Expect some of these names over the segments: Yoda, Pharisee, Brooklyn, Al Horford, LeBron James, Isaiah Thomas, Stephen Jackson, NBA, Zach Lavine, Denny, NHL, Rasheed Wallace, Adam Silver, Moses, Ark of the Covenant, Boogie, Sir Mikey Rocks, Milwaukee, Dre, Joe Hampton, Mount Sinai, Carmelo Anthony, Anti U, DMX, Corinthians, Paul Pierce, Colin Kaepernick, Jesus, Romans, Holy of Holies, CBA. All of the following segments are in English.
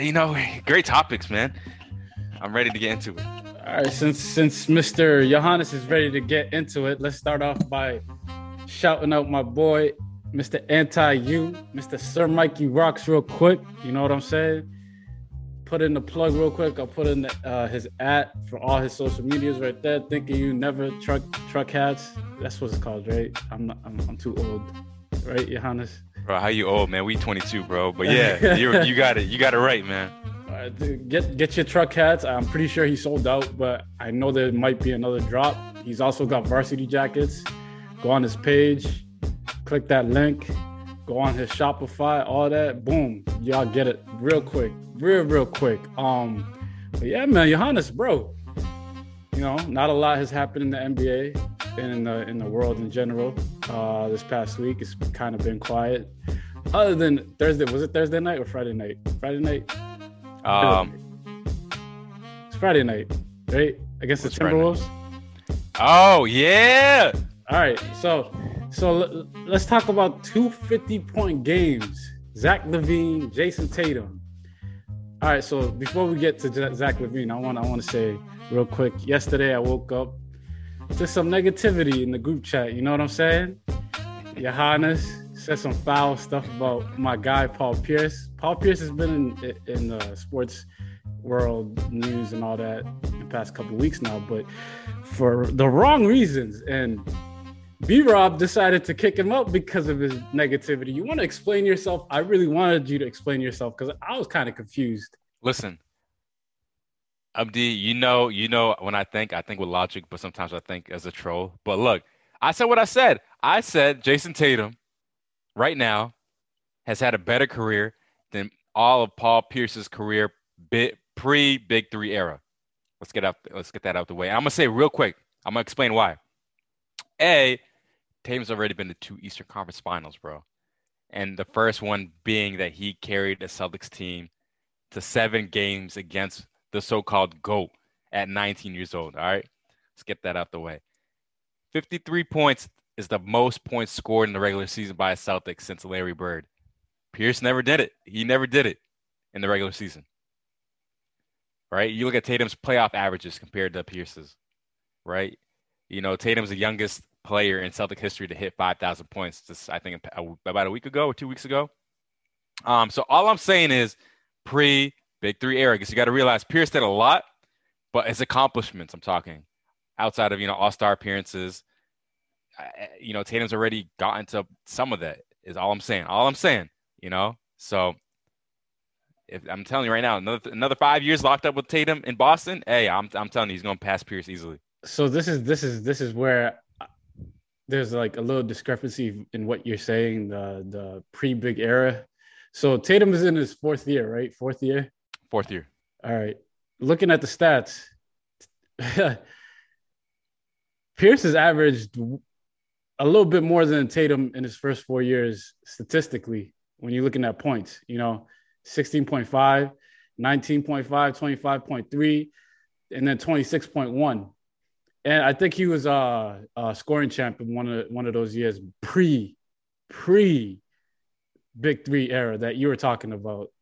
You know, great topics, man. I'm ready to get into it. All right, since Mr. Johannes is ready to get into it, let's start off by shouting out my boy, Mr. Anti U, Mr. Sir Mikey Rocks real quick. You know what I'm saying? Put in the plug real quick. I'll put in his at for all his social medias right there. Think of you never truck hats. That's what it's called, right? I'm too old, right, Johannes? Bro, how you old, man? We 22, bro. But yeah, you got it. You got it right, man. All right, dude, get your truck hats. I'm pretty sure he sold out, but I know there might be another drop. He's also got varsity jackets. Go on his page, click that link, go on his Shopify, all that. Boom, y'all get it real quick. Real quick. But yeah, man, Johannes, bro. You know, not a lot has happened in the NBA and in the world in general. This past week, it's kind of been quiet. Other than Thursday, was it Thursday night or Friday night? Friday night. It's Friday night, right? Against the Timberwolves. Oh yeah. All right, so let's talk about two 50-point games. Zach Lavine, Jason Tatum. All right, so before we get to Zach Lavine, I want to say real quick, yesterday I woke up to some negativity in the group chat. You know what I'm saying? Johannes said some foul stuff about my guy, Paul Pierce. Paul Pierce has been in the sports world news and all that the past couple of weeks now, but for the wrong reasons. And B-Rob decided to kick him out because of his negativity. You want to explain yourself? I really wanted you to explain yourself because I was kind of confused. Listen, Abdi, you know when I think with logic, but sometimes I think as a troll. But look, I said what I said. I said Jason Tatum right now has had a better career than all of Paul Pierce's career pre-Big Three era. Let's get that out the way. I'm going to say real quick. I'm going to explain why. A, Tatum's already been to two Eastern Conference Finals, bro. And the first one being that he carried a Celtics team to 7 games against the so-called GOAT at 19 years old, all right? Let's get that out the way. 53 points is the most points scored in the regular season by a Celtics since Larry Bird. Pierce never did it. He never did it in the regular season, right? You look at Tatum's playoff averages compared to Pierce's, right? You know, Tatum's the youngest player in Celtic history to hit 5,000 points. Just, I think about a week ago or 2 weeks ago. So all I'm saying is pre-Big Three era. Because you got to realize Pierce did a lot, but his accomplishments, I'm talking, outside of, you know, all-star appearances, you know, Tatum's already gotten to some of that is all I'm saying. You know? So if I'm telling you right now, another 5 years locked up with Tatum in Boston, hey, I'm telling you, he's going to pass Pierce easily. So this is where there's like a little discrepancy in what you're saying, the pre-big era. So Tatum is in his fourth year, right? Fourth year. All right. Looking at the stats, Pierce has averaged a little bit more than Tatum in his first 4 years statistically when you're looking at points, you know, 16.5, 19.5, 25.3, and then 26.1. And I think he was a scoring champ in one of those years, pre Big Three era that you were talking about.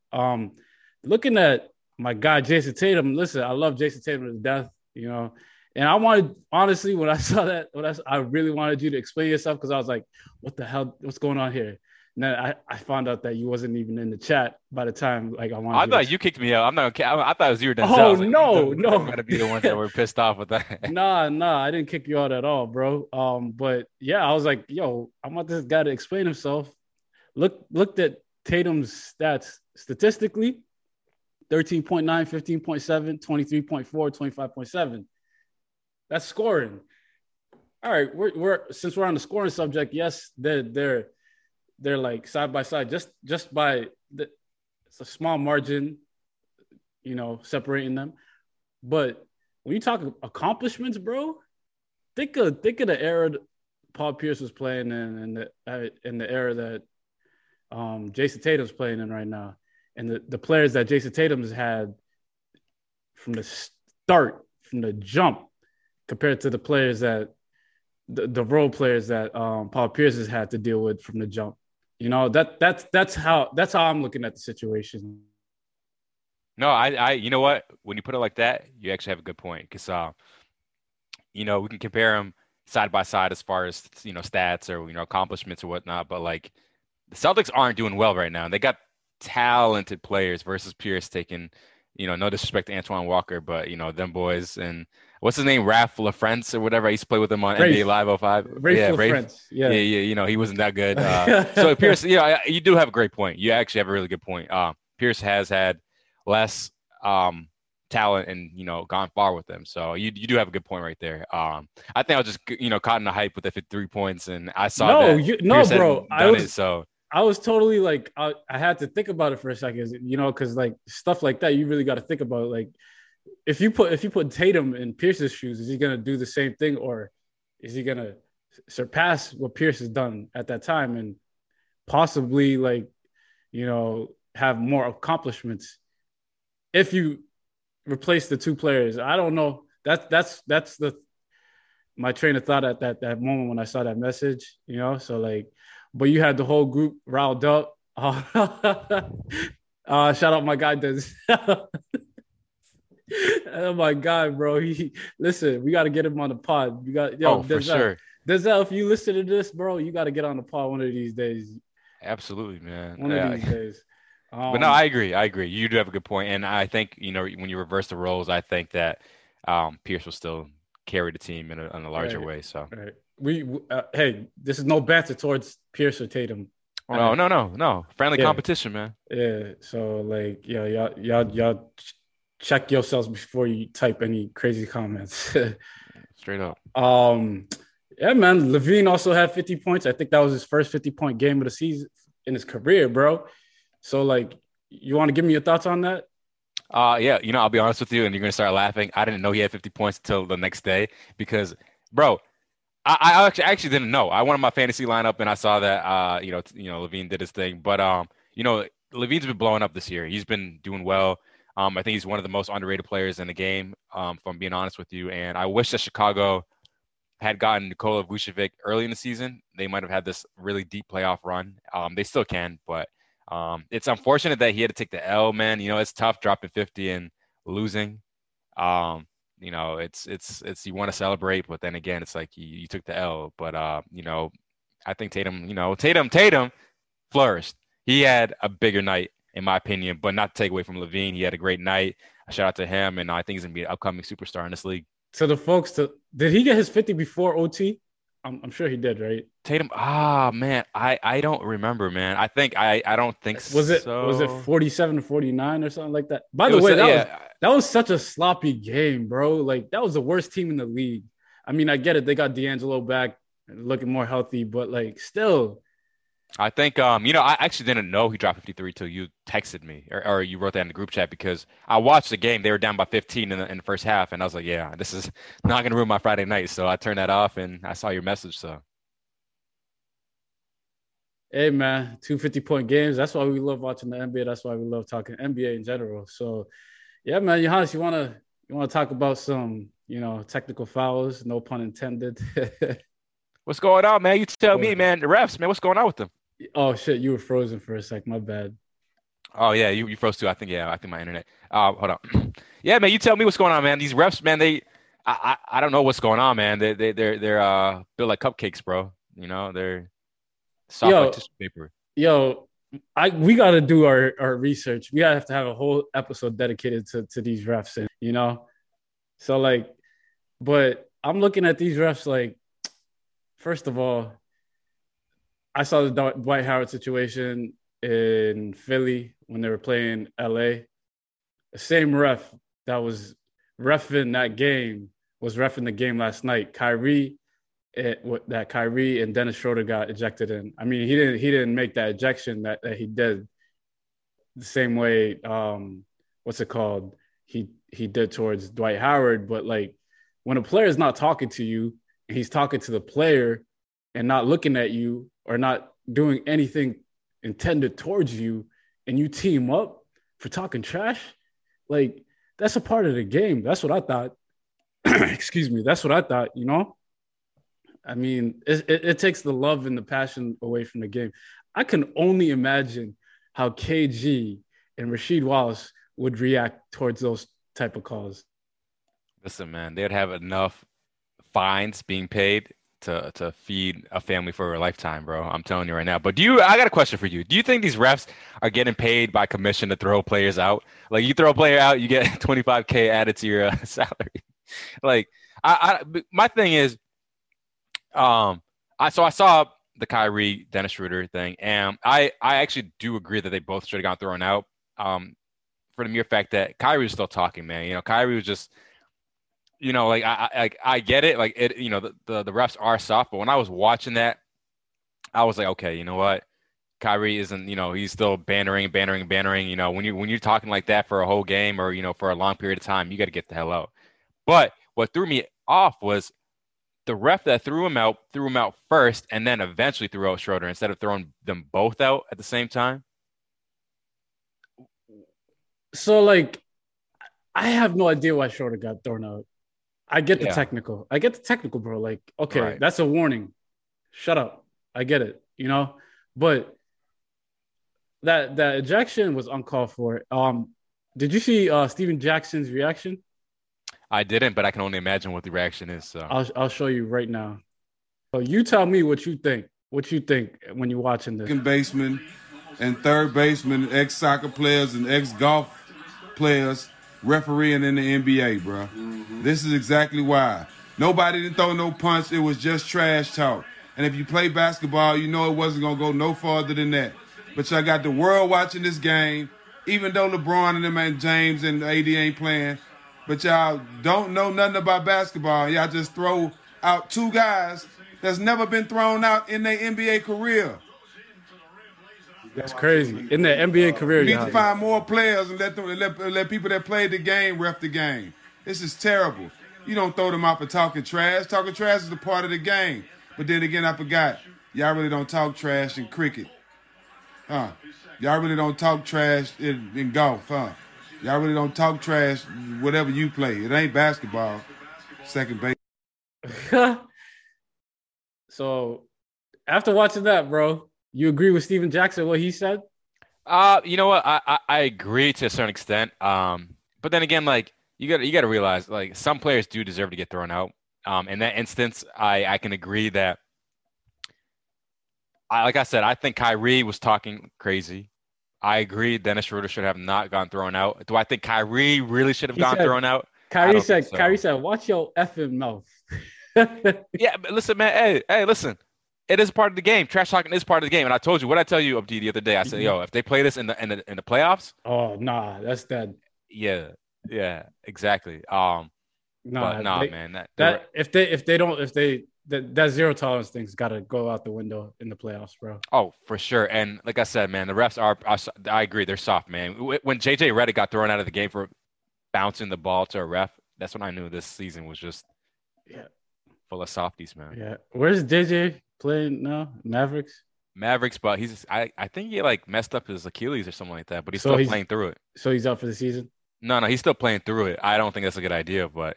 Looking at my guy Jason Tatum, listen, I love Jason Tatum to death, you know. And I wanted, honestly, when I saw that, I really wanted you to explain yourself because I was like, what the hell, what's going on here? And then I found out that you wasn't even in the chat by the time, like, I wanted. I thought you kicked me out. I'm not. I thought it was you. Oh, like, no. I gotta be the ones that were pissed off with that. Nah, I didn't kick you out at all, bro. But yeah, I was like, yo, I want this guy to explain himself. Looked at Tatum's stats statistically: 13.9, 15.7, 23.4, 25.7. That's scoring. All right, we're since we're on the scoring subject, yes, they're like side by side, just by it's a small margin, you know, separating them. But when you talk accomplishments, bro, think of the era Paul Pierce was playing in and the era that Jason Tatum's playing in right now, and the players that Jason Tatum's had from the start, from the jump, compared to the players that the role players that Paul Pierce has had to deal with from the jump. You know, that's how I'm looking at the situation. No, I you know what? When you put it like that, you actually have a good point because, you know, we can compare them side by side as far as, you know, stats or, you know, accomplishments or whatnot. But, like, the Celtics aren't doing well right now. They got talented players versus Pierce taking, you know, no disrespect to Antoine Walker, but, you know, them boys. And what's his name? Raf LaFrentz or whatever. I used to play with him on NBA Live 05. Raf LaFrentz. Yeah. You know, he wasn't that good. So, Pierce, you know, you do have a great point. You actually have a really good point. Pierce has had less talent and, you know, gone far with them. So you do have a good point right there. I think I was just, you know, caught in the hype with the 53 points, and I saw Pierce, bro. I was totally like, I had to think about it for a second, you know, because like stuff like that, you really got to think about it. Like if you put Tatum in Pierce's shoes, is he gonna do the same thing, or is he gonna surpass what Pierce has done at that time and possibly, like, you know, have more accomplishments? If you replace the two players, I don't know. That's my train of thought at that moment when I saw that message, you know. So like, but you had the whole group riled up. Shout out my guy Dennis. Oh my God, bro! Listen, we got to get him on the pod. For sure. Denzel, if you listen to this, bro, you got to get on the pod one of these days. Absolutely, man. One of these days. But no, I agree. You do have a good point. And I think, you know, when you reverse the roles, I think that Pierce will still carry the team in a larger way. So hey, this is no banter towards Pierce or Tatum. No. Friendly competition, man. Yeah. So like, yeah, y'all check yourselves before you type any crazy comments. Straight up. Yeah, man. Lavine also had 50 points. I think that was his first 50-point game of the season in his career, bro. So, like, you want to give me your thoughts on that? Yeah, you know, I'll be honest with you, and you're going to start laughing. I didn't know he had 50 points until the next day because, bro, I actually didn't know. I went on my fantasy lineup, and I saw that, you know, Lavine did his thing. But, you know, Lavine's been blowing up this year. He's been doing well. I think he's one of the most underrated players in the game, if I'm being honest with you. And I wish that Chicago had gotten Nikola Vucevic early in the season. They might have had this really deep playoff run. They still can, but it's unfortunate that he had to take the L, man. You know, it's tough dropping 50 and losing. You know, it's you want to celebrate, but then again, it's like you took the L. But you know, I think Tatum flourished. He had a bigger night, in my opinion, but not to take away from Lavine. He had a great night. A shout out to him, and I think he's gonna be an upcoming superstar in this league. So the folks, did he get his 50 before OT? I'm sure he did, right? Tatum. Ah, man, I don't remember, man. I think I don't think so. Was it 47 to 49 or something like that? By the way, that was such a sloppy game, bro. Like, that was the worst team in the league. I mean, I get it. They got D'Angelo back, looking more healthy, but like still. I think you know, I actually didn't know he dropped 53 till you texted me or you wrote that in the group chat, because I watched the game. They were down by 15 in the first half, and I was like, yeah, this is not gonna ruin my Friday night. So I turned that off, and I saw your message. So hey, man, 250-point games. That's why we love watching the NBA. That's why we love talking NBA in general. So yeah, man, Johannes, you wanna talk about some, you know, technical fouls, no pun intended. What's going on, man? You tell me, man. The refs, man. What's going on with them? Oh shit, you were frozen for a sec. My bad. Oh yeah, you froze too. I think my internet. Hold on. Yeah, man. You tell me what's going on, man. These refs, man. I don't know what's going on, man. They're built like cupcakes, bro. You know, they're soft like tissue paper. Yo, we gotta do our research. We gotta have to have a whole episode dedicated to these refs, and you know. So like, but I'm looking at these refs like, first of all, I saw the Dwight Howard situation in Philly when they were playing LA. The same ref that was refing that game was refing the game last night. Kyrie and Dennis Schroeder got ejected in. I mean, he didn't make that ejection that he did the same way. He did towards Dwight Howard. But like, when a player is not talking to you, he's talking to the player and not looking at you or not doing anything intended towards you, and you team up for talking trash, like, that's a part of the game. That's what I thought. Excuse me. That's what I thought, you know? I mean, it takes the love and the passion away from the game. I can only imagine how KG and Rasheed Wallace would react towards those type of calls? Listen, man, they'd have enough fines being paid to feed a family for a lifetime, bro. I'm telling you right now. But I got a question for you. Do you think these refs are getting paid by commission to throw players out? Like, you throw a player out, you get $25K added to your salary. Like, my thing is, I saw the Kyrie, Dennis Schroeder thing, and I actually do agree that they both should have gotten thrown out. For the mere fact that Kyrie was still talking, man. You know, Kyrie was just, you know, like I get it, like it, you know, the refs are soft, but when I was watching that, I was like, okay, you know what, Kyrie isn't, you know, he's still bantering. You know, when you're talking like that for a whole game or, you know, for a long period of time, you got to get the hell out. But what threw me off was the ref that threw him out first, and then eventually threw out Schroeder instead of throwing them both out at the same time. So, like, I have no idea why Schroeder got thrown out. I get the technical. I get the technical, bro. Like, okay, right, that's a warning. Shut up. I get it, you know? But that ejection was uncalled for. Did you see Stephen Jackson's reaction? I didn't, but I can only imagine what the reaction is. So I'll show you right now. So you tell me what you think. What you think when you're watching this? Second baseman and third baseman, ex-soccer players and ex-golf players refereeing in the NBA, bro. Mm-hmm. This is exactly why. Nobody didn't throw no punch. It was just trash talk. And if you play basketball, you know it wasn't going to go no farther than that. But y'all got the world watching this game, even though LeBron and them and James and AD ain't playing. But y'all don't know nothing about basketball. Y'all just throw out two guys that's never been thrown out in their NBA career. That's crazy. In their NBA career, you need to find more players and let people that played the game ref the game. This is terrible. You don't throw them out for talking trash. Talking trash is a part of the game. But then again, I forgot. Y'all really don't talk trash in cricket. Huh? Y'all really don't talk trash in golf, huh? Y'all really don't talk trash, whatever you play. It ain't basketball. Second base. So, after watching that, bro, you agree with Stephen Jackson, what he said? You know what? I agree to a certain extent. But then again, like, you gotta realize, like, some players do deserve to get thrown out. In that instance, I can agree that, like I said, I think Kyrie was talking crazy. I agree. Dennis Schroeder should have not gone thrown out. Do I think Kyrie really should have gone thrown out? Kyrie said, watch your effing mouth. Yeah, but listen, man. Hey, listen. It is part of the game. Trash talking is part of the game. And I told you what I tell you, Abdi, the other day. I said, yo, if they play this in the playoffs. Oh, nah, that's dead. Yeah, exactly. Man. That zero tolerance thing's got to go out the window in the playoffs, bro. Oh, for sure. And like I said, man, the refs are I agree, they're soft, man. When JJ Redick got thrown out of the game for bouncing the ball to a ref, that's when I knew this season was just full of softies, man. Yeah. Where's JJ playing now? Mavericks, but he's I think he like messed up his Achilles or something like that, but he's still playing through it. So he's out for the season? No, he's still playing through it. I don't think that's a good idea, but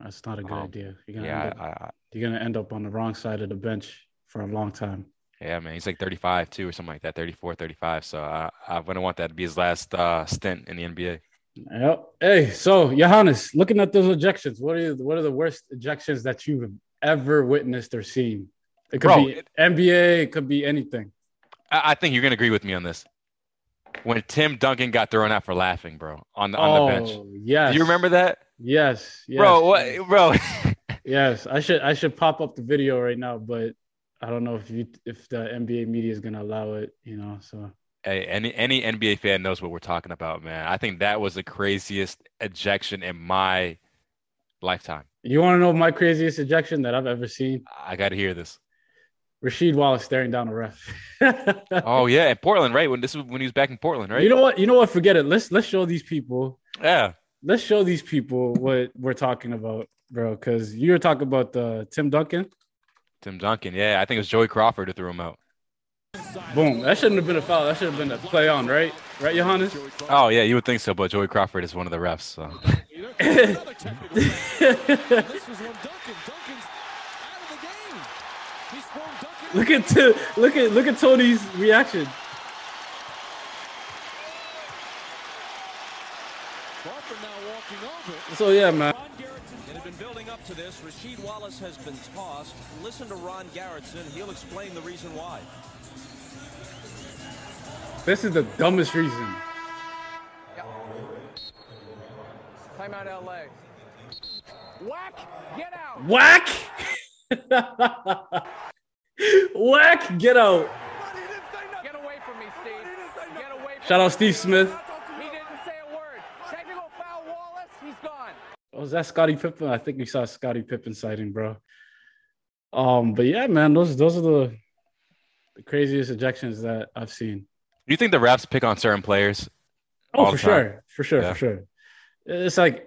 that's not a good idea. You're gonna end up on the wrong side of the bench for a long time. Yeah, man. He's like 35 too or something like that, 34, 35. So I wouldn't want that to be his last stint in the NBA. Yep. Hey, so Johannes, looking at those ejections, what are the worst ejections that you've ever witnessed or seen? It could be NBA, it could be anything. I think you're gonna agree with me on this. When Tim Duncan got thrown out for laughing, bro, on the bench. Oh, yes. Do you remember that? Yes. Bro, what, bro? Yes, I should pop up the video right now, but I don't know if the NBA media is gonna allow it, you know. So hey, any NBA fan knows what we're talking about, man. I think that was the craziest ejection in my lifetime. You want to know my craziest ejection that I've ever seen? I got to hear this. Rasheed Wallace staring down a ref. Oh yeah, in Portland, right? When this was when he was back in Portland, right? You know what? Forget it. Let's show these people. Yeah. Let's show these people what we're talking about, bro, because you were talking about Tim Duncan, yeah. I think it was Joey Crawford who threw him out. Boom. That shouldn't have been a foul. That should have been a play on, right? Right, Johannes? Oh, yeah, you would think so, but Joey Crawford is one of the refs. So. Look at Tony's reaction. So yeah, man. It had been building up to this. Rasheed Wallace has been tossed. Listen to Ron Garretson. He'll explain the reason why. This is the dumbest reason. Yep. Timeout, LA. Whack! Get out! Whack! Whack! Get out! Get away from me, Steve. Get away from Shout out Steve Smith. He didn't say a word. Technical foul, Wallace. He's gone. Oh, is that Scottie Pippen? I think we saw Scottie Pippen sighting, bro. But yeah, man, those are the craziest ejections that I've seen. Do you think the refs pick on certain players? Oh, for sure. It's like,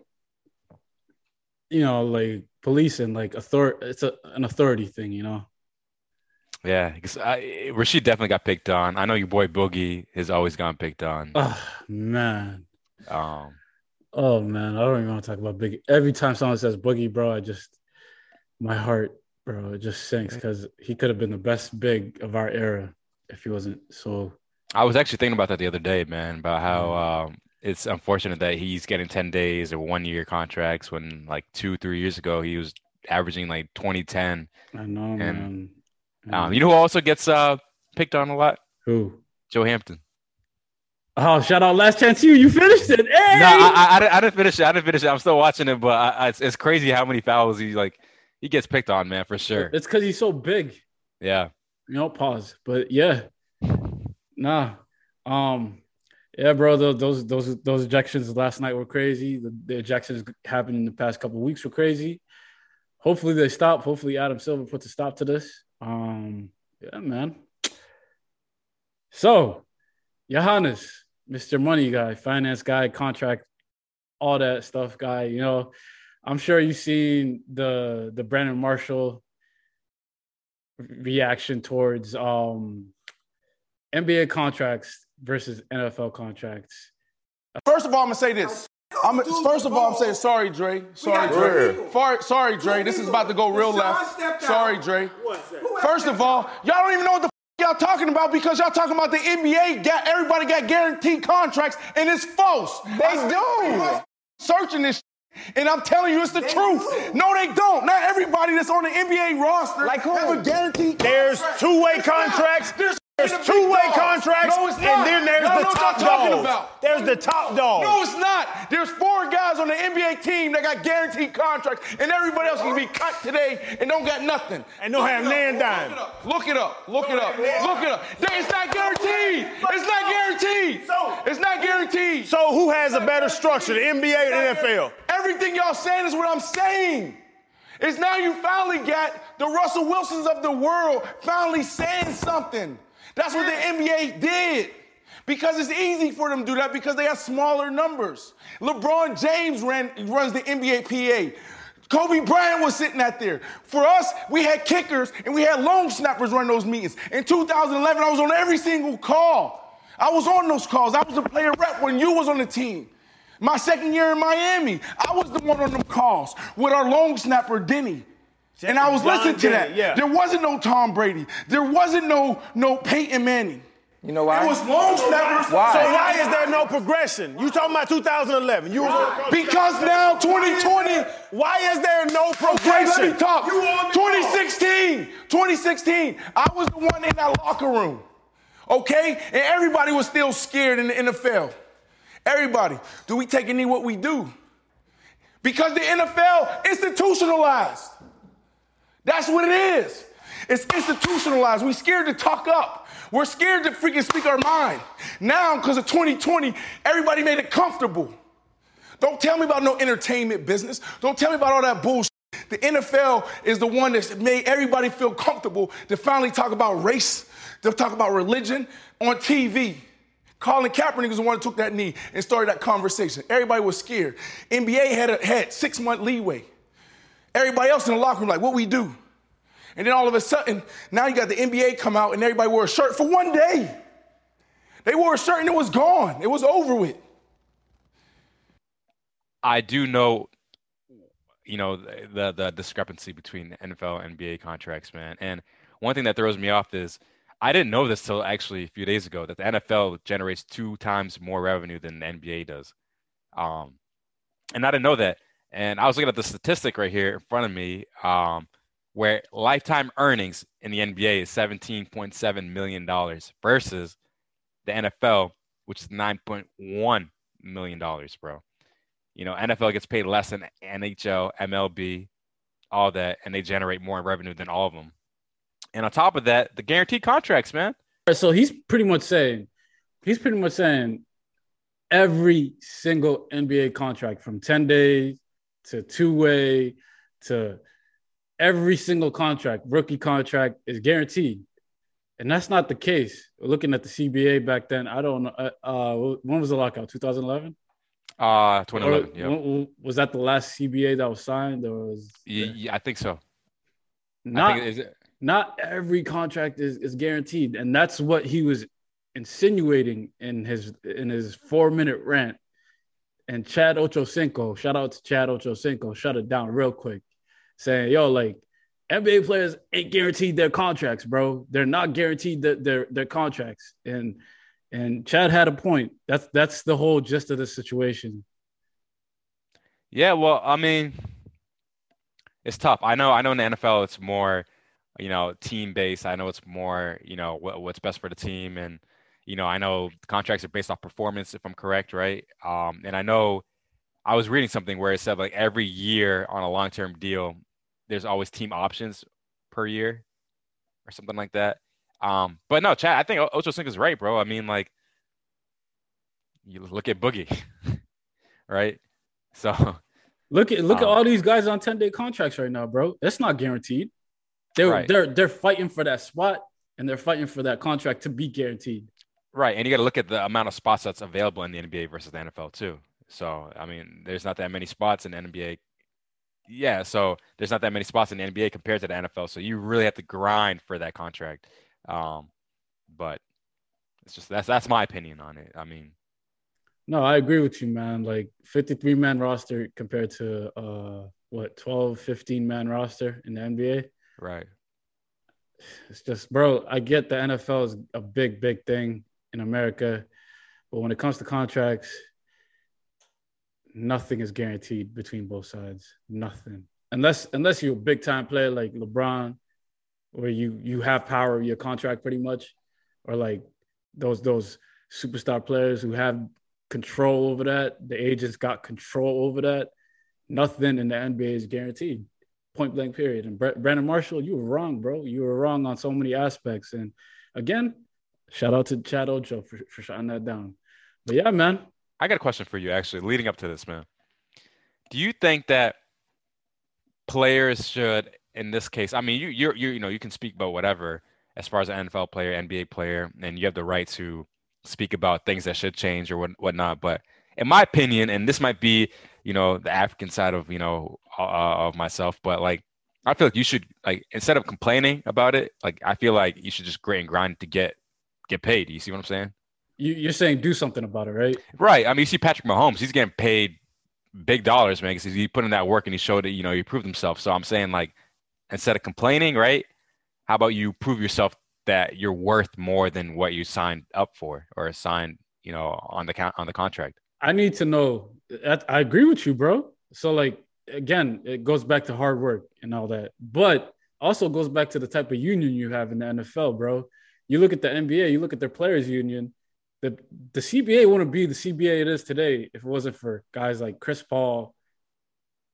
you know, like policing, like authority. It's an authority thing, you know. Yeah, because Rasheed definitely got picked on. I know your boy Boogie has always gotten picked on. Oh man. I don't even want to talk about Boogie. Every time someone says Boogie, bro, my heart, bro, it just sinks because he could have been the best big of our era if he wasn't so. I was actually thinking about that the other day, man, about how it's unfortunate that he's getting 10 days or 1 year contracts when like 2-3 years ago he was averaging like 20-10. I know, man. You know who also gets picked on a lot? Who? Joe Hampton. Oh, shout out Last Chance U. You finished it. Hey! No, I didn't finish it. I'm still watching it, but it's crazy how many fouls he gets picked on, man, for sure. It's because he's so big. Yeah. You know, pause. But, yeah. Nah. Yeah, bro, those ejections last night were crazy. The ejections happened in the past couple of weeks were crazy. Hopefully they stop. Hopefully Adam Silver puts a stop to this. Yeah, man. So, Johannes, Mr. Money guy, finance guy, contract, all that stuff guy, you know, I'm sure you've seen the Brandon Marshall reaction towards NBA contracts versus NFL contracts. First of all, I'm going to say this. I'm saying sorry, Dre. Sorry, Dre. This is about to go real left. Sorry, Dre. First of all, y'all don't even know what the y'all talking about because y'all talking about the NBA. Everybody got guaranteed contracts, and it's false. They do. Searching this, and I'm telling you, it's the truth. No, they don't. Not everybody that's on the NBA roster have a guaranteed. There's two-way contracts. There's two-way contracts, no, and then there's the top dogs. There's the top dogs. No, it's not. There's four guys on the NBA team that got guaranteed contracts, and everybody else can be cut today and don't got nothing. And don't have land dime. Look it up. It's not guaranteed. It's not guaranteed. So who has a better structure, the NBA or the NFL? Everything y'all saying is what I'm saying. It's now you finally got the Russell Wilsons of the world finally saying something. That's what the NBA did, because it's easy for them to do that because they have smaller numbers. LeBron James runs the NBA PA. Kobe Bryant was sitting out there. For us, we had kickers and we had long snappers running those meetings. In 2011, I was on every single call. I was on those calls. I was the player rep when you was on the team. My second year in Miami, I was the one on them calls with our long snapper, Denny. And I was listening to that. Yeah. There wasn't no Tom Brady. There wasn't no Peyton Manning. You know why? It was long snappers. Why? So why is there no progression? You talking about 2011. Because now 2020. Why is there no progression? Okay, let me talk. 2016. I was the one in that locker room. Okay? And everybody was still scared in the NFL. Everybody. Do we take any what we do? Because the NFL institutionalized. That's what it is. It's institutionalized. We're scared to talk up. We're scared to freaking speak our mind. Now, because of 2020, everybody made it comfortable. Don't tell me about no entertainment business. Don't tell me about all that bullshit. The NFL is the one that's made everybody feel comfortable to finally talk about race, to talk about religion on TV. Colin Kaepernick was the one who took that knee and started that conversation. Everybody was scared. NBA had 6-month leeway. Everybody else in the locker room, like, what we do? And then all of a sudden, now you got the NBA come out and everybody wore a shirt for one day. They wore a shirt and it was gone. It was over with. I do know, you know, the discrepancy between NFL and NBA contracts, man. And one thing that throws me off is I didn't know this till actually a few days ago that the NFL generates 2 times more revenue than the NBA does. And I didn't know that. And I was looking at the statistic right here in front of me, where lifetime earnings in the NBA is $17.7 million versus the NFL, which is $9.1 million, bro. You know, NFL gets paid less than NHL, MLB, all that, and they generate more in revenue than all of them. And on top of that, the guaranteed contracts, man. So he's pretty much saying every single NBA contract from 10 days to two-way to every single contract, rookie contract, is guaranteed. And that's not the case. Looking at the CBA back then, I don't know. When was the lockout, 2011? 2011, yeah. Was that the last CBA that was signed? Or was I think so. Not every contract is guaranteed. And that's what he was insinuating in his 4-minute rant. And Chad Ochocinco, shout out to Chad Ochocinco, shut it down real quick, saying, yo, like, NBA players ain't guaranteed their contracts, bro. They're not guaranteed their contracts. And Chad had a point. That's the whole gist of the situation. Yeah, well, I mean, it's tough. I know in the NFL it's more, you know, team-based. I know it's more, you know, what's best for the team. And, you know, I know contracts are based off performance, if I'm correct, right? And I know I was reading something where it said, like, every year on a long-term deal, there's always team options per year or something like that. But no, Chad, I think Ochocinco is right, bro. I mean, like, you look at Boogie, right? So look at all these guys on 10-day contracts right now, bro. That's not guaranteed. They're fighting for that spot, and they're fighting for that contract to be guaranteed. Right, and you got to look at the amount of spots that's available in the NBA versus the NFL too. So I mean, there's not that many spots in the NBA. Yeah, so there's not that many spots in the NBA compared to the NFL. So you really have to grind for that contract. But it's just that's my opinion on it. I mean, no, I agree with you, man. Like 53-man roster compared to 12-15-man roster in the NBA. Right. It's just, bro, I get the NFL is a big thing in America, but when it comes to contracts, nothing is guaranteed between both sides. Nothing. Unless you're a big-time player like LeBron, where you have power of your contract pretty much, or like those superstar players who have control over that, the agents got control over that. Nothing in the NBA is guaranteed. Point blank period. And Brandon Marshall, you were wrong, bro. You were wrong on so many aspects. And again, shout out to Chad Ocho for shutting that down. But yeah, man. I got a question for you, actually, leading up to this, man. Do you think that players should, in this case, I mean, you know, you can speak about whatever as far as an NFL player, NBA player, and you have the right to speak about things that should change or whatnot. But in my opinion, and this might be, you know, the African side of, you know, of myself, but like, I feel like you should, like, instead of complaining about it, like, I feel like you should just grit and grind to get paid. You see what I'm saying? You're saying do something about it, right? Right. I mean, you see Patrick Mahomes, he's getting paid big dollars, man, because he put in that work and he showed it, you know, he proved himself. So I'm saying, like, instead of complaining, right, how about you prove yourself that you're worth more than what you signed up for or signed, you know, on the contract? I need to know. I agree with you, bro. So, like, again, it goes back to hard work and all that. But also goes back to the type of union you have in the NFL, bro. You look at the NBA, you look at their players' union. The CBA wouldn't be the CBA it is today if it wasn't for guys like Chris Paul,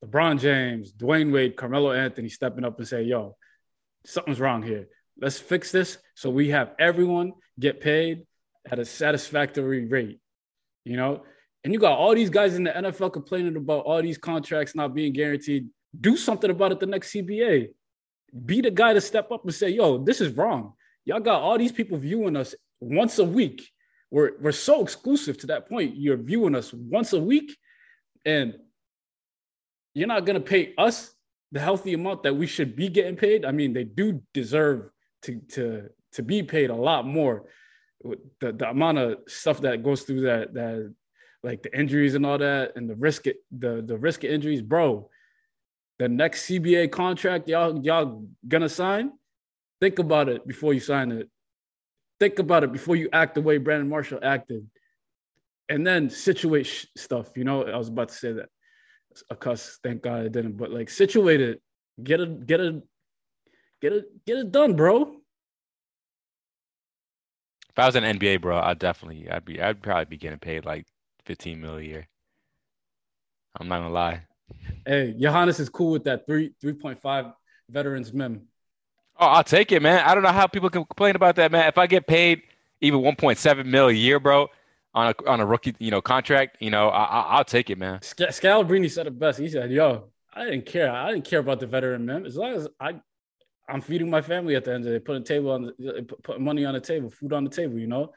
LeBron James, Dwayne Wade, Carmelo Anthony stepping up and say, yo, something's wrong here. Let's fix this so we have everyone get paid at a satisfactory rate, you know? And you got all these guys in the NFL complaining about all these contracts not being guaranteed. Do something about it the next CBA. Be the guy to step up and say, yo, this is wrong. Y'all got all these people viewing us once a week. We're so exclusive to that point. You're viewing us once a week, and you're not going to pay us the healthy amount that we should be getting paid. I mean, they do deserve to be paid a lot more. The amount of stuff that goes through that like the injuries and all that, and the risk of injuries, bro. The next CBA contract y'all gonna sign, think about it before you sign it. Think about it before you act the way Brandon Marshall acted, and then situate stuff. You know, I was about to say that. a cuss. Thank God it didn't. But like, situate it. Get it done, bro. If I was in the NBA, bro, I'd probably be getting paid like $15 million a year. I'm not gonna lie. Hey, Johannes is cool with that 3.5 veterans mem. Oh, I'll take it, man. I don't know how people can complain about that, man. If I get paid even $1.7 million a year, bro, on a rookie, contract, I'll take it, man. Scalabrini said it best. He said, "Yo, I didn't care about the veteran mem. As long as I'm feeding my family at the end of the day, putting money on the table, food on the table,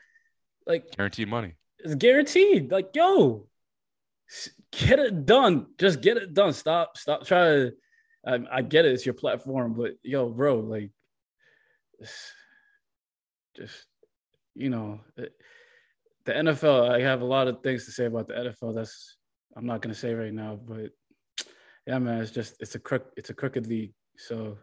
like guaranteed money. It's guaranteed. Like, yo, get it done. Just get it done. Stop trying to. I get it. It's your platform, but yo, bro, like, just the NFL. I have a lot of things to say about the NFL. I'm not gonna say right now, but yeah, man, it's a crooked league, so.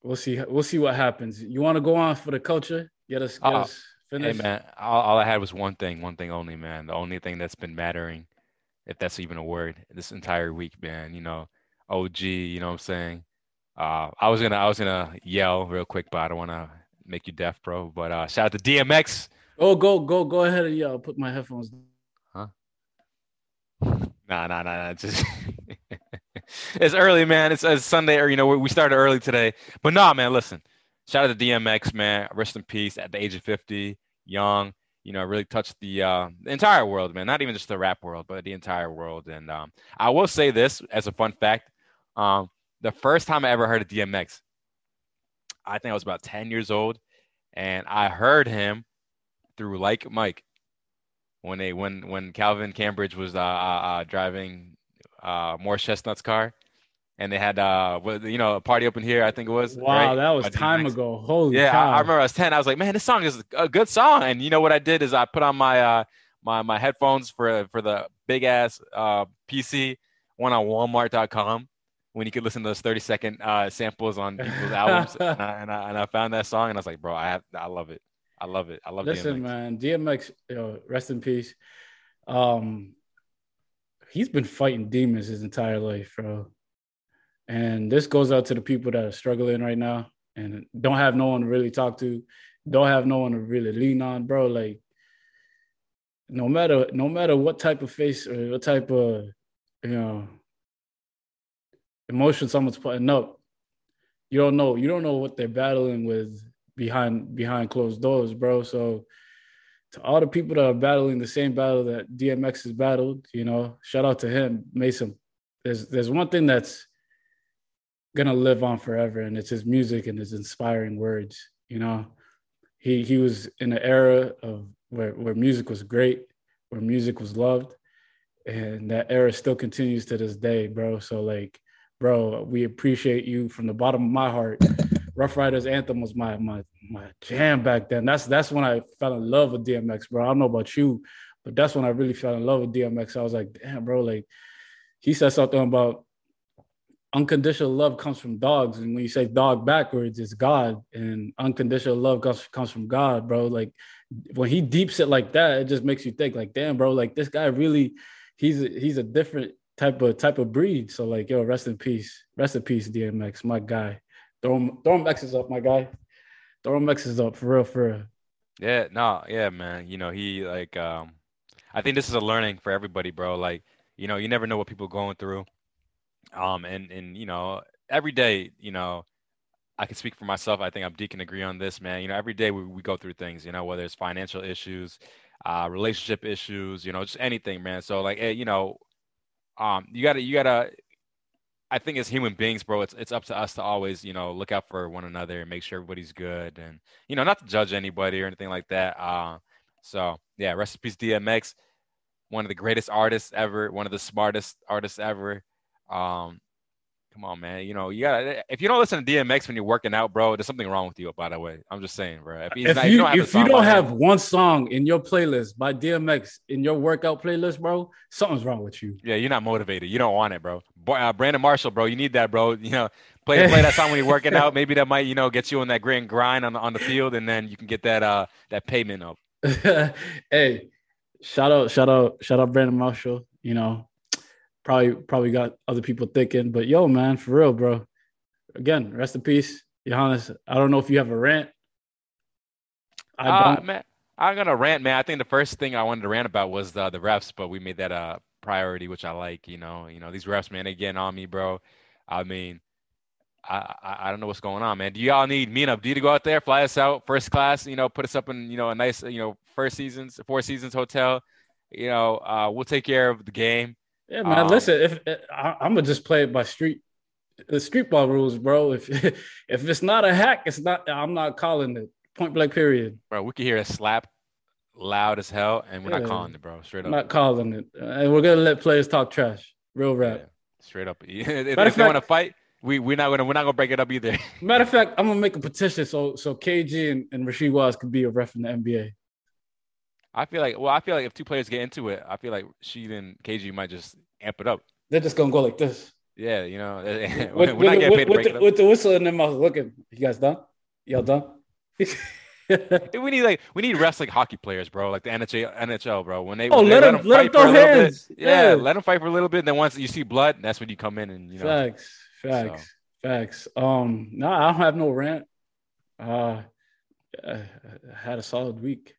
We'll see what happens. You want to go on for the culture? Get us finished. Hey, man, all I had was one thing only, man. The only thing that's been mattering, if that's even a word, this entire week, man. OG, you know what I'm saying? I was gonna yell real quick, but I don't want to make you deaf, bro. But shout out to DMX. Oh, go ahead and yell. Put my headphones down. Huh? Nah. Just. It's early, man. It's Sunday, or we started early today. But nah, man, listen. Shout out to DMX, man. Rest in peace. At the age of 50, young. Really touched the entire world, man. Not even just the rap world, but the entire world. And I will say this as a fun fact: the first time I ever heard of DMX, I think I was about 10 years old, and I heard him through Like Mike when Calvin Cambridge was driving. Morris Chestnut's car, and they had a party up in here, I think it was. Wow, right? That was time ago. Holy cow. I remember I was 10. I was like, man, this song is a good song. And you know what I did is I put on my my headphones for the big ass PC, went on Walmart.com when you could listen to those 30-second samples on people's albums, and I found that song, and I was like, bro, I love it. I love DMX. Man, DMX, rest in peace. He's been fighting demons his entire life, bro. And this goes out to the people that are struggling right now and don't have no one to really talk to, don't have no one to really lean on, bro. Like, no matter what type of face or what type of, emotion someone's putting up, you don't know what they're battling with behind closed doors, bro. So, to all the people that are battling the same battle that DMX has battled, shout out to him, Mason. There's one thing that's gonna live on forever, and it's his music and his inspiring words. He was in an era of where music was great, where music was loved, and that era still continues to this day, bro. So like, bro, we appreciate you from the bottom of my heart. Rough Riders Anthem was my jam back then. That's when I fell in love with DMX, bro. I don't know about you, but that's when I really fell in love with DMX. I was like, damn, bro, like he said something about unconditional love comes from dogs. And when you say dog backwards, it's God. And unconditional love comes from God, bro. Like when he deeps it like that, it just makes you think like, damn, bro, like this guy really, he's a different type of breed. So like, yo, rest in peace. Rest in peace, DMX, my guy. Throw him X's up, my guy. Throw him X's up, for real, for real. Yeah, yeah, man. He, like, I think this is a learning for everybody, bro. Like, you never know what people are going through. And every day, I can speak for myself. I think Abdi can agree on this, man. Every day we go through things, whether it's financial issues, relationship issues, just anything, man. So, like, you gotta I think as human beings, bro, it's up to us to always, look out for one another and make sure everybody's good and, not to judge anybody or anything like that. So, yeah, rest in peace, DMX, one of the greatest artists ever, one of the smartest artists ever. Come on, man. If you don't listen to DMX when you're working out, bro, there's something wrong with you, by the way. I'm just saying, bro. If you don't have one song in your playlist by DMX in your workout playlist, bro, something's wrong with you. Yeah, you're not motivated. You don't want it, bro. Brandon Marshall, bro, you need that, bro. Play that song when you're working out. Maybe that might, get you in that grind on the field, and then you can get that payment up. Hey, shout out Brandon Marshall. probably got other people thinking. But, yo, man, for real, bro. Again, rest in peace, Johannes. I don't know if you have a rant. Man, I'm going to rant, man. I think the first thing I wanted to rant about was the refs, but we made that priority, which I like. You know, these refs, man, they getting on me, bro. I mean, I don't know what's going on, man. Do y'all need me and Abdi to go out there, fly us out, first class, you know, put us up in, you know, a nice, you know, Four Seasons hotel. You know, we'll take care of the game. Yeah, man, listen, I'm going to just play it by street ball rules, bro. If it's not a hack, it's not. I'm not calling it. Point blank, period. Bro, we can hear a slap loud as hell, and we're not calling it, bro. Straight up. Not calling it. And we're going to let players talk trash. Real rap. Yeah, straight up. If they want to fight, we're not gonna break it up either. Matter of fact, I'm gonna make a petition so KG and Rasheed Wallace could be a ref in the NBA. I feel like if two players get into it, I feel like Sheed and KG might just amp it up. They're just gonna go like this. Yeah, you know, we're not getting paid to break it up. With the whistle in their mouth, looking. You guys done? Y'all done? we need refs like hockey players, bro, like the NHL, bro. When they let them fight for a little bit. Yeah, let them fight for a little bit. And then once you see blood, that's when you come in and you know. Facts. No, I don't have no rant. I had a solid week.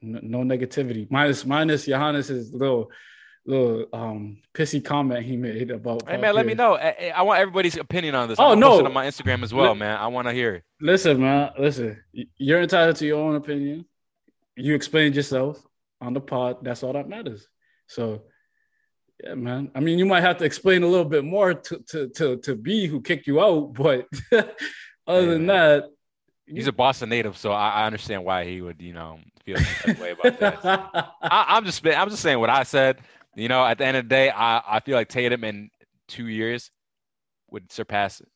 No negativity. Minus Johannes' little pissy comment he made about. Hey, man, let me know. I want everybody's opinion on this. Oh, no. Post it on my Instagram as well, man. I want to hear it. Listen, man. You're entitled to your own opinion. You explained yourself on the pod. That's all that matters. So. Yeah, man. I mean, you might have to explain a little bit more to B, who kicked you out, but other than that, he's a Boston native, so I understand why he would, you know, feel that way about that. So I'm just saying what I said. You know, at the end of the day, I feel like Tatum in 2 years would surpass it.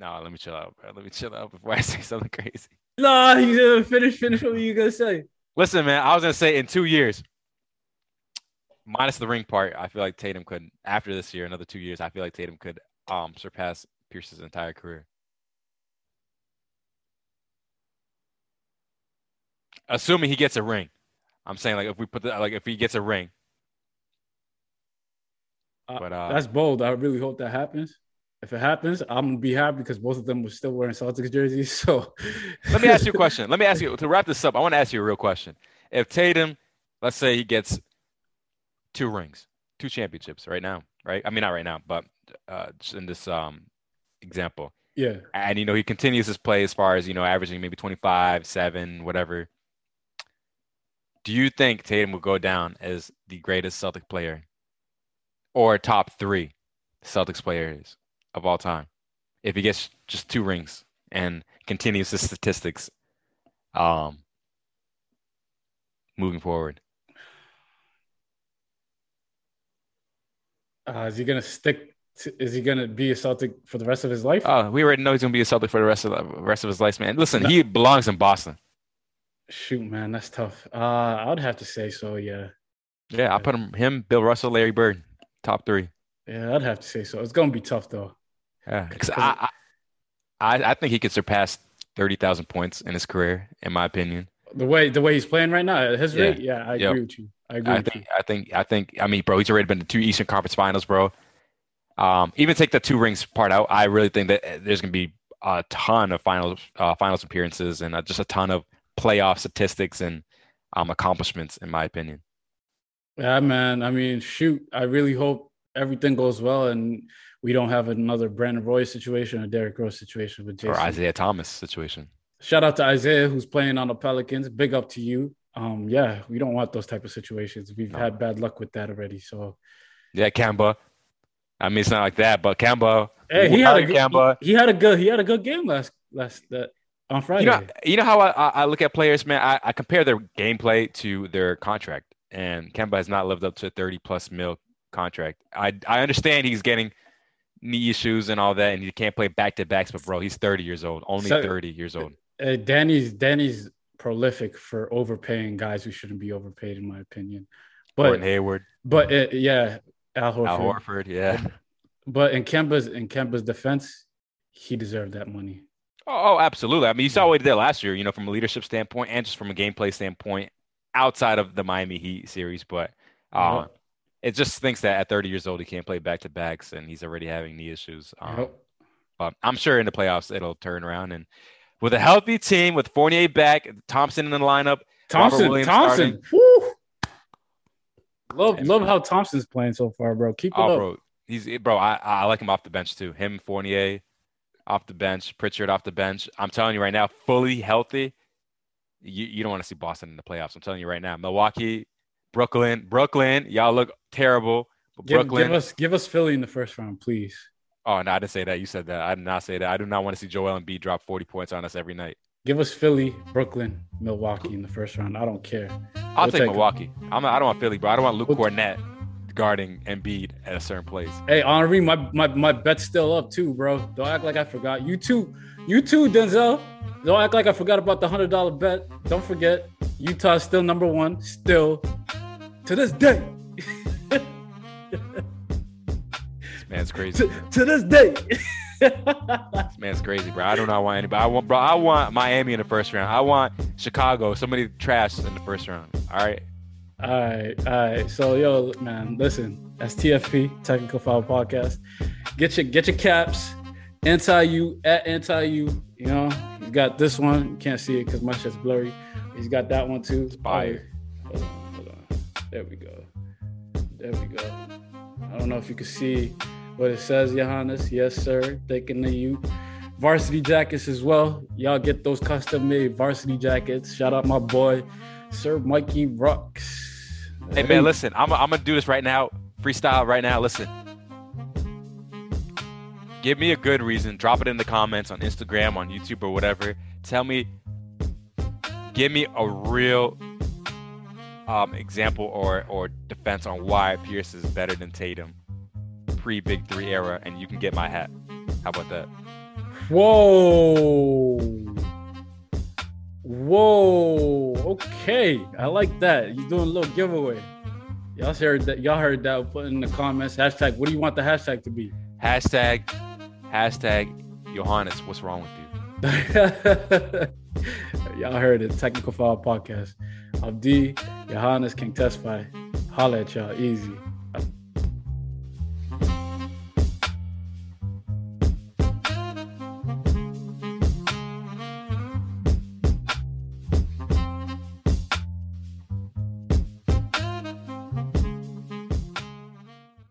No, let me chill out, bro. Let me chill out before I say something crazy. No, he's gonna finish what you gonna say. Listen, man, I was gonna say in 2 years. Minus the ring part, I feel like Tatum could, after this year, another 2 years, I feel like Tatum could surpass Pierce's entire career. Assuming he gets a ring. I'm saying, like, if he gets a ring. But that's bold. I really hope that happens. If it happens, I'm going to be happy because both of them were still wearing Celtics jerseys. So let me ask you a question. To wrap this up, I want to ask you a real question. If Tatum, let's say he gets 2 rings, 2 championships right now, right? I mean, not right now, but just in this example. Yeah. And, you know, he continues his play as far as, you know, averaging maybe 25, 7, whatever. Do you think Tatum will go down as the greatest Celtic player or top 3 Celtics players of all time if he gets just 2 rings and continues his statistics moving forward? Is he gonna be a Celtic for the rest of his life? We already know he's gonna be a Celtic for the rest of his life, man. Listen, he belongs in Boston. Shoot, man, that's tough. I'd have to say so, yeah. Yeah, I put him, Bill Russell, Larry Bird, top 3. Yeah, I'd have to say so. It's gonna be tough though. Yeah, because I think he could surpass 30,000 points in his career, in my opinion. The way he's playing right now, at his rate, yeah, I agree with you. I think. I mean, bro, he's already been to 2 Eastern Conference Finals, bro. Even take the 2 rings part out. I really think that there's gonna be a ton of finals appearances and just a ton of playoff statistics and accomplishments, in my opinion. Yeah, man. I mean, shoot. I really hope everything goes well and we don't have another Brandon Roy situation or Derrick Rose situation with Jason or Isaiah Thomas situation. Shout out to Isaiah, who's playing on the Pelicans. Big up to you. Yeah, we don't want those type of situations. We've had bad luck with that already. So, yeah, Kemba. I mean, it's not like that, but Kemba. Hey, he had a good game last on Friday. You know how I look at players, man. I compare their gameplay to their contract, and Kemba has not lived up to a 30+ mil contract. I understand he's getting knee issues and all that, and he can't play back to backs. But bro, he's 30 years old. Only 30 years old. Danny's prolific for overpaying guys who shouldn't be overpaid, in my opinion. But Gordon Hayward, Al Horford, yeah. But in Kemba's defense, he deserved that money. Oh, absolutely. I mean, you saw what he did last year, you know, from a leadership standpoint and just from a gameplay standpoint outside of the Miami Heat series. But it just thinks that at 30 years old, he can't play back-to-backs, and he's already having knee issues. But I'm sure in the playoffs, it'll turn around. And with a healthy team, with Fournier back, Thompson in the lineup. Thompson. Love how Thompson's playing so far, bro. Keep it up. Bro. I like him off the bench, too. Him, Fournier off the bench, Pritchard off the bench. I'm telling you right now, fully healthy, you don't want to see Boston in the playoffs. I'm telling you right now. Milwaukee, Brooklyn, y'all look terrible. But Brooklyn. Give us Philly in the first round, please. Oh, no, I didn't say that. You said that. I did not say that. I do not want to see Joel Embiid drop 40 points on us every night. Give us Philly, Brooklyn, Milwaukee in the first round. I don't care. I'll take Milwaukee. I don't want Philly, bro. I don't want Luke Cornett guarding Embiid at a certain place. Hey, Henri, my bet's still up too, bro. Don't act like I forgot. You too, Denzel. Don't act like I forgot about the $100 bet. Don't forget, Utah's still number one, still to this day. Man's crazy. To this day. This man's crazy, bro. I do not want anybody. I want Miami in the first round. I want Chicago, somebody trash in the first round. All right. So, yo, man, listen. That's TFP, Technical Foul Podcast. Get your caps. Anti U. You know, he's got this one. You can't see it because my shit's blurry. He's got that one too. It's fire. Hold on. There we go. I don't know if you can see what it says, Johannes. Yes, sir. Thanking to you. Varsity jackets as well. Y'all get those custom-made varsity jackets. Shout out my boy, Sir Mikey Rocks. Hey, man, listen. I'm going to do this right now. Freestyle right now. Listen. Give me a good reason. Drop it in the comments on Instagram, on YouTube, or whatever. Tell me. Give me a real example or defense on why Pierce is better than Tatum pre-Big Three era, and you can get my hat. How about that? Whoa. Okay. I like that. You're doing a little giveaway. Y'all heard that. Put in the comments. Hashtag, what do you want the hashtag to be? Hashtag, Johannes, what's wrong with you? Y'all heard it. Technical Foul Podcast. I'm D. Johannes can testify. Holla at y'all. Easy.